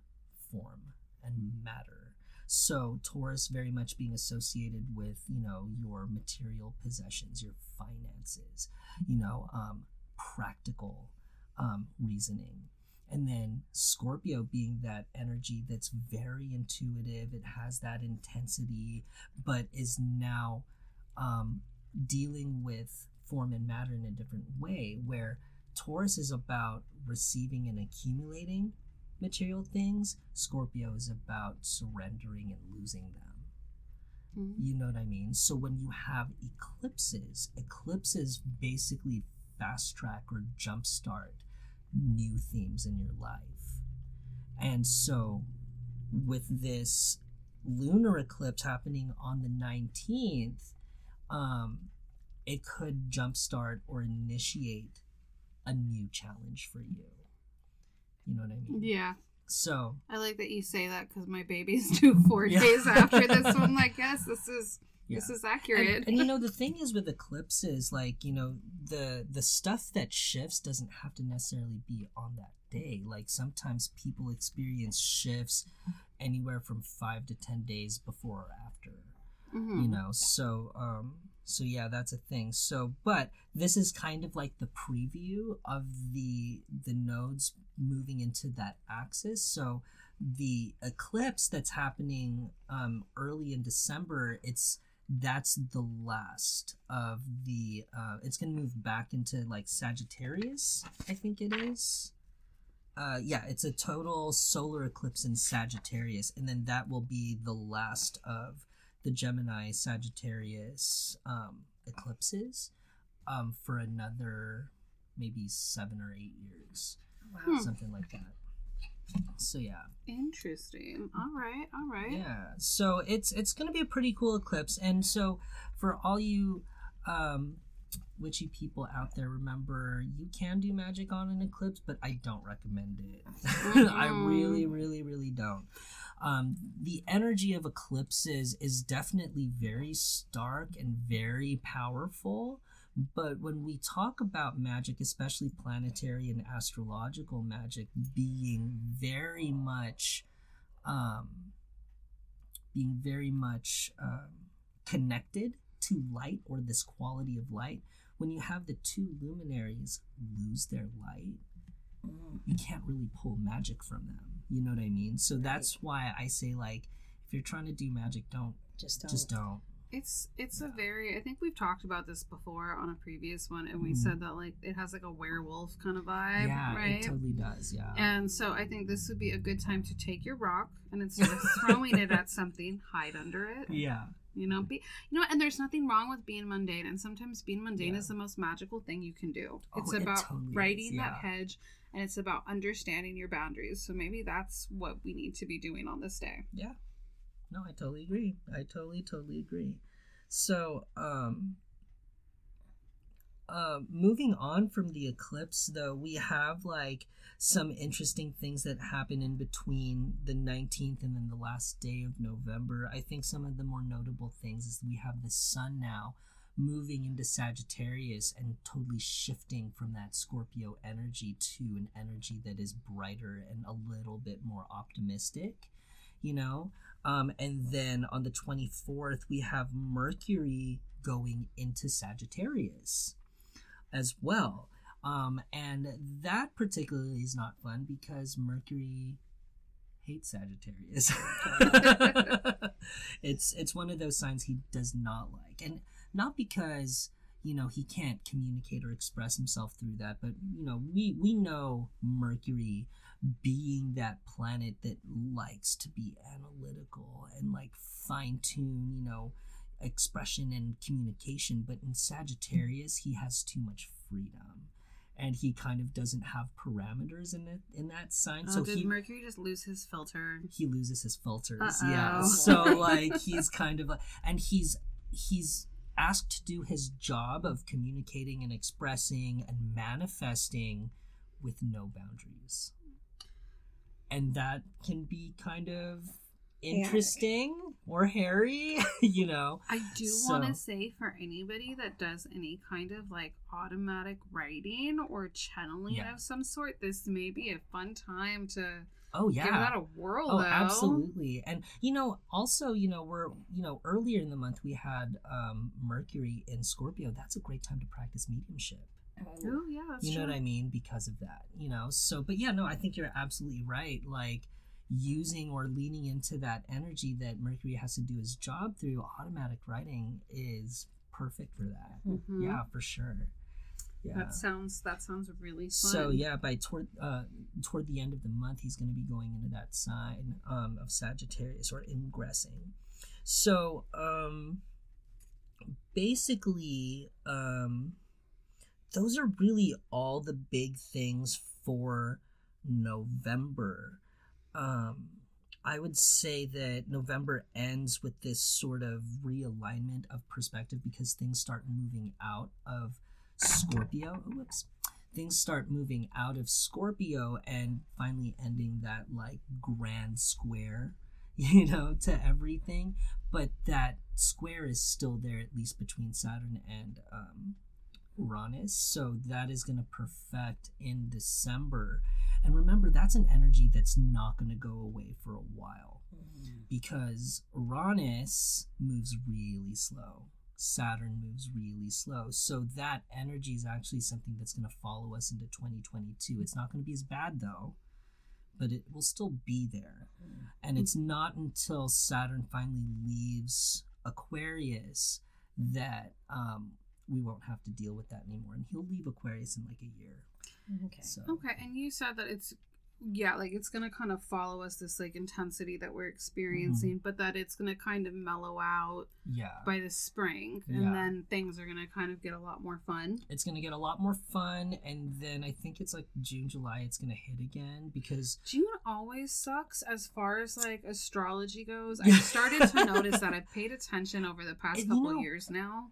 form and matter. So Taurus very much being associated with, you know, your material possessions, your finances, you know, um, practical um, reasoning. And then Scorpio being that energy that's very intuitive, it has that intensity, but is now um, dealing with form and matter in a different way, where Taurus is about receiving and accumulating material things. Scorpio is about surrendering and losing them. Mm-hmm. You know what I mean? So when you have eclipses, eclipses basically fast track or jumpstart new themes in your life. And so with this lunar eclipse happening on the nineteenth, um, it could jumpstart or initiate a new challenge for you. You know what I mean? Yeah. So I like that you say that, because my baby's due four yeah. days after this, so I'm like, yes, this is yeah. this is accurate. And, and you know, the thing is with eclipses, like, you know, the the stuff that shifts doesn't have to necessarily be on that day. Like, sometimes people experience shifts anywhere from five to ten days before or after. Mm-hmm. You know, so um, so yeah, that's a thing. So, but this is kind of like the preview of the the nodes moving into that axis. So the eclipse that's happening um, early in December, it's that's the last of the. Uh, it's gonna move back into like Sagittarius, I think it is. Uh, yeah, it's a total solar eclipse in Sagittarius, and then that will be the last of the Gemini Sagittarius um, eclipses um, for another maybe seven or eight years, wow. hmm. something like that. So yeah, interesting. All right, all right. Yeah, so it's it's going to be a pretty cool eclipse, and so for all you um, witchy people out there, remember you can do magic on an eclipse, but I don't recommend it. Mm. I really, really, really don't. Um, the energy of eclipses is definitely very stark and very powerful, but when we talk about magic, especially planetary and astrological magic, being very much, um, being very much um, connected to light or this quality of light, when you have the two luminaries lose their light, you can't really pull magic from them. You know what I mean? So right. That's why I say, like, if you're trying to do magic, don't just don't. Just don't. It's it's yeah. a very. I think we've talked about this before on a previous one, and we mm. said that like it has like a werewolf kind of vibe, yeah, right? It totally does, yeah. And so I think this would be a good time to take your rock, and instead of throwing it at something, hide under it. Yeah. You know, be you know, and there's nothing wrong with being mundane, and sometimes being mundane yeah. is the most magical thing you can do. Oh, it's about it totally writing yeah. that hedge, and it's about understanding your boundaries. So maybe that's what we need to be doing on this day. Yeah. No, I totally agree. I totally, totally agree. So, um, uh, moving on from the eclipse, though, we have like some interesting things that happen in between the nineteenth and then the last day of November. I think some of the more notable things is we have the sun now moving into Sagittarius and totally shifting from that Scorpio energy to an energy that is brighter and a little bit more optimistic, you know? Um, and then on the twenty-fourth, we have Mercury going into Sagittarius as well. Um, and that particularly is not fun because Mercury hates Sagittarius. It's it's one of those signs he does not like. And not because, you know, he can't communicate or express himself through that, but, you know, we, we know Mercury being that planet that likes to be analytical and like fine-tune, you know, expression and communication, but in Sagittarius he has too much freedom and he kind of doesn't have parameters in it in that sign. Oh, so did he, Mercury just lose his filter? He loses his filters. Uh-oh. Yeah. So like he's kind of like, and he's he's asked to do his job of communicating and expressing and manifesting with no boundaries. And that can be kind of interesting hairy. or hairy, you know. I do so. want to say for anybody that does any kind of like automatic writing or channeling yeah. of some sort, this may be a fun time to oh yeah give that a whirl. Oh, though. Absolutely. And you know, also, you know, we're you know earlier in the month we had um Mercury in Scorpio. That's a great time to practice mediumship. And, oh, yeah, that's you know true. What I mean? Because of that, you know? So, but yeah, no, I think you're absolutely right. Like, using or leaning into that energy that Mercury has to do his job through automatic writing is perfect for that. Mm-hmm. Yeah, for sure. Yeah. That sounds that sounds really fun. So yeah, by toward uh, toward the end of the month, he's going to be going into that sign um, of Sagittarius, or ingressing. So um, basically, um, those are really all the big things for November. Um, I would say that November ends with this sort of realignment of perspective, because things start moving out of Scorpio. Oh, whoops. Things start moving out of Scorpio and finally ending that like grand square, you know, to everything. But that square is still there, at least between Saturn and um, Uranus. So that is going to perfect in December. And remember, that's an energy that's not going to go away for a while, mm-hmm. because Uranus moves really slow. Saturn moves really slow. So that energy is actually something that's going to follow us into twenty twenty-two. It's not going to be as bad though, but it will still be there. Mm-hmm. And it's not until Saturn finally leaves Aquarius that um, we won't have to deal with that anymore. And he'll leave Aquarius in like a year. Okay. So. Okay. And you said that it's, yeah, like it's going to kind of follow us, this like intensity that we're experiencing, mm-hmm. but that it's going to kind of mellow out yeah. by the spring. And yeah. then things are going to kind of get a lot more fun. It's going to get a lot more fun. And then I think it's like June, July, it's going to hit again, because June always sucks as far as like astrology goes. I've started to notice that I've paid attention over the past and, couple you know, years now.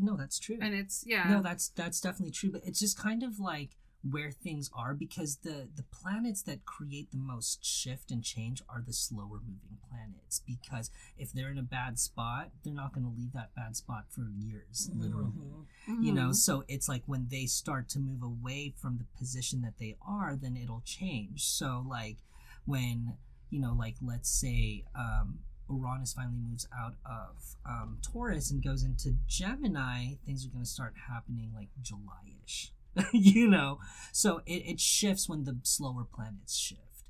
No, that's true. And it's, yeah. No, that's that's definitely true. But it's just kind of like where things are, because the, the planets that create the most shift and change are the slower moving planets, because if they're in a bad spot, they're not going to leave that bad spot for years, literally. Mm-hmm. Mm-hmm. You know, so it's like when they start to move away from the position that they are, then it'll change. So like when, you know, like let's say... um Uranus finally moves out of um, Taurus and goes into Gemini, things are going to start happening like July-ish, you know? So it, it shifts when the slower planets shift,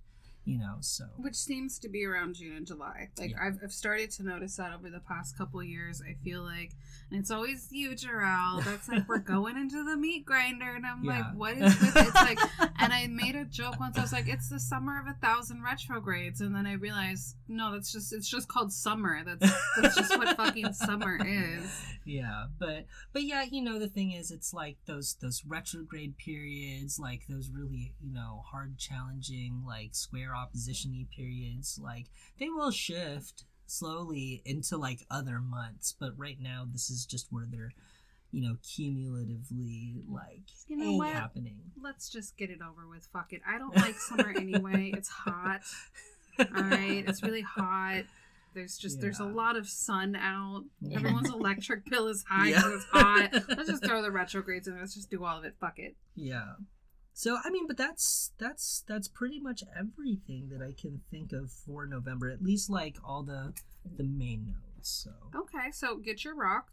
you know, so. Which seems to be around June and July. Like, yeah. I've, I've started to notice that over the past couple of years, I feel like, and it's always you, Jarrell, that's like, we're going into the meat grinder, and I'm yeah. like, what is this? It's like, and I made a joke once, I was like, it's the summer of a thousand retrogrades, and then I realized, no, that's just, it's just called summer, that's that's just what fucking summer is. Yeah, but, but yeah, you know, the thing is, it's like those, those retrograde periods, like those really, you know, hard, challenging, like, square opposition-y periods, like, they will shift slowly into like other months, but right now this is just where they're, you know, cumulatively like, you know what, happening. Let's just get it over with, fuck it. I don't like summer anyway. It's hot, all right? It's really hot. There's just yeah. there's a lot of sun out. Yeah. Everyone's electric bill is high because yeah. it's hot. Let's just throw the retrogrades in. Let's just do all of it, fuck it. Yeah. So, I mean, but that's that's that's pretty much everything that I can think of for November, at least like all the the main notes. So. Okay, so get your rock,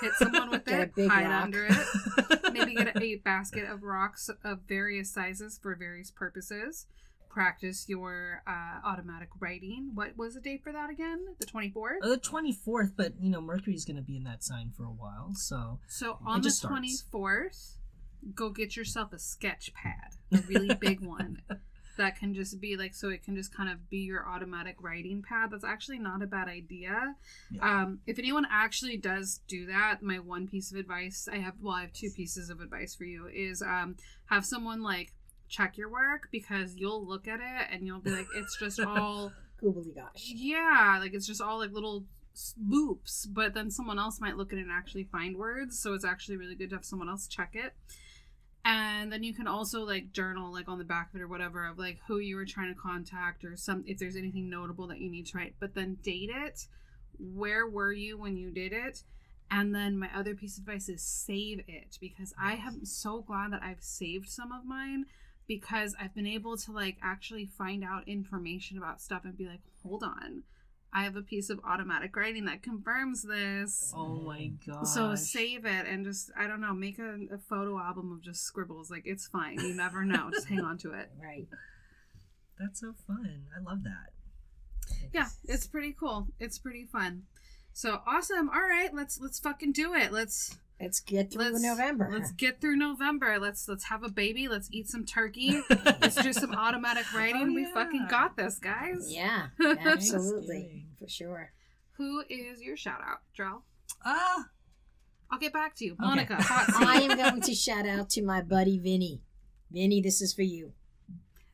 hit someone with it, hide rock. Under it, maybe get a basket of rocks of various sizes for various purposes. Practice your uh, automatic writing. What was the date for that again? The twenty-fourth? Uh, the twenty-fourth, but, you know, Mercury's going to be in that sign for a while, so So on the twenty-fourth... starts. Go get yourself a sketch pad, a really big one that can just be like, so it can just kind of be your automatic writing pad. That's actually not a bad idea. Yeah. Um, if anyone actually does do that, my one piece of advice I have, well, I have two pieces of advice for you is um, have someone like check your work, because you'll look at it and you'll be like, it's just all googly gosh. Yeah. Like it's just all like little loops, but then someone else might look at it and actually find words. So it's actually really good to have someone else check it. And then you can also like journal like on the back of it or whatever of like who you were trying to contact or some, if there's anything notable that you need to write, but then date it. Where were you when you did it? And then my other piece of advice is save it, because I am so glad that I've saved some of mine, because I've been able to like actually find out information about stuff and be like, hold on, I have a piece of automatic writing that confirms this. Oh my gosh. So save it and just, I don't know, make a, a photo album of just scribbles. Like, it's fine. You never know. Just hang on to it. Right. That's so fun. I love that. Thanks. Yeah, it's pretty cool. It's pretty fun. So awesome. All right, let's let's fucking do it. Let's let's get through let's, November. Let's get through November. Let's let's have a baby. Let's eat some turkey. Let's do some automatic writing. Oh, yeah. We fucking got this, guys. Yeah, absolutely. For sure. Who is your shout out, Drell? Ah, uh, I'll get back to you, Monica. Okay. I am going to shout out to my buddy Vinny. Vinny, this is for you.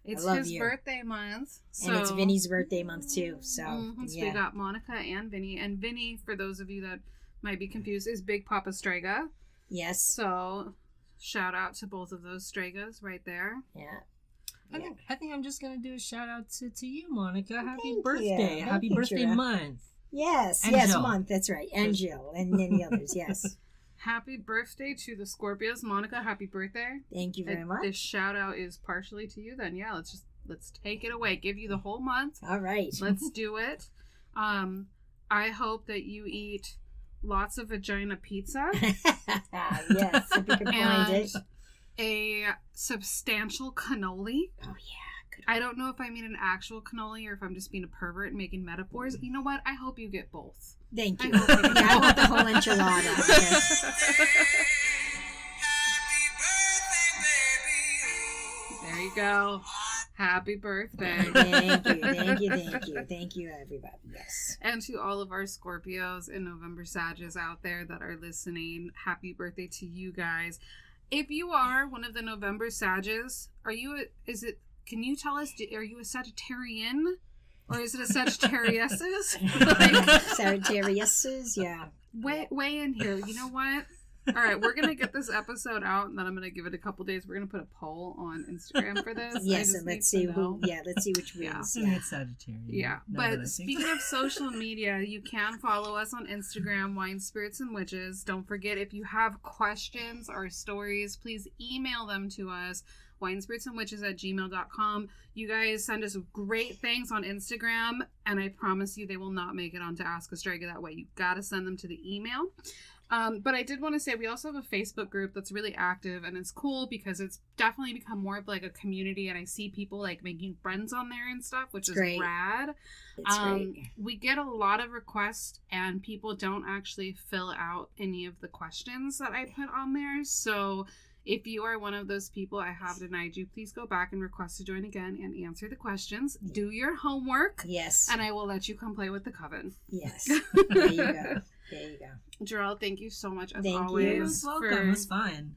It's his you. birthday month. So. And it's Vinny's birthday month, too. So, mm-hmm. so yeah. we got Monica and Vinny. And Vinny, for those of you that might be confused, is Big Papa Strega. Yes. So, shout out to both of those Stregas right there. Yeah. I, yeah. Think, I think I'm just going to do a shout out to, to you, Monica. Happy Thank birthday. You. Happy Thank birthday you. month. Yes. And yes, Jill. month. That's right. And Jill and many others. Yes. Happy birthday to the Scorpios. Monica, happy birthday. Thank you very much. This shout out is partially to you then. Yeah, let's just, let's take it away. Give you the whole month. All right. Let's do it. Um, I hope that you eat lots of vagina pizza. Yes. If you can find it. A substantial cannoli. Oh, yeah. Good. I don't know if I mean an actual cannoli or if I'm just being a pervert and making metaphors. You know what? I hope you get both. Thank you. I, hope you yeah, I want the whole enchilada. Yes. Happy birthday, baby. There you go. Happy birthday. Thank you. Thank you. Thank you. Thank you, everybody. Yes. And to all of our Scorpios and November Sages out there that are listening, happy birthday to you guys. If you are one of the November Sages, are you, a, is it, can you tell us, are you a Sagittarian? Or is it a Sagittarius's? Like, Sagittarius's, yeah. Way, way in here. You know what? All right, we're going to get this episode out, and then I'm going to give it a couple days. We're going to put a poll on Instagram for this. Yes, and let's see who, yeah, let's see which wins. Yeah, yeah. It's Sagittarian. Yeah, no, but, but speaking of social media, you can follow us on Instagram, Wine, Spirits, and Witches. Don't forget, if you have questions or stories, please email them to us. wine spirits and witches at gmail dot com. You guys send us great things on Instagram, and I promise you they will not make it onto Ask a Strega that way. You gotta send them to the email. Um, but I did want to say we also have a Facebook group that's really active, and it's cool because it's definitely become more of like a community, and I see people like making friends on there and stuff, which it's is great. rad. It's um, great. We get a lot of requests, and people don't actually fill out any of the questions that I put on there, so if you are one of those people I have denied you, please go back and request to join again and answer the questions. Do your homework. Yes. And I will let you come play with the coven. Yes. There you go. There you go. Jarrell, thank you so much as thank always. Thank you. You're welcome. For... It was fun.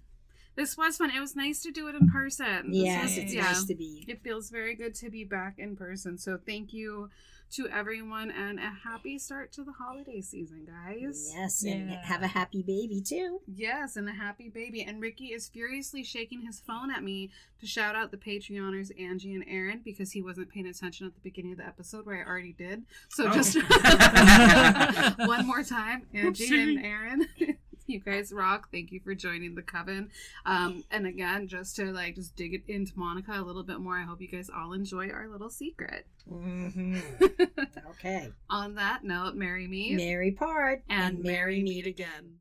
This was fun. It was nice to do it in person. Yes, was, it's yeah. nice to be. It feels very good to be back in person. So thank you to everyone, and a happy start to the holiday season, guys. Yes, yeah. And have a happy baby, too. Yes, and a happy baby. And Ricky is furiously shaking his phone at me to shout out the Patreoners, Angie and Aaron, because he wasn't paying attention at the beginning of the episode where I already did. So oh. just one more time, Angie Oopsie. and Aaron. You guys rock. Thank you for joining the coven. Um, and again, just to like just dig it into Monica a little bit more, I hope you guys all enjoy our little secret. Mm-hmm. Okay. On that note, marry me. Merry part. And, and marry, marry me again.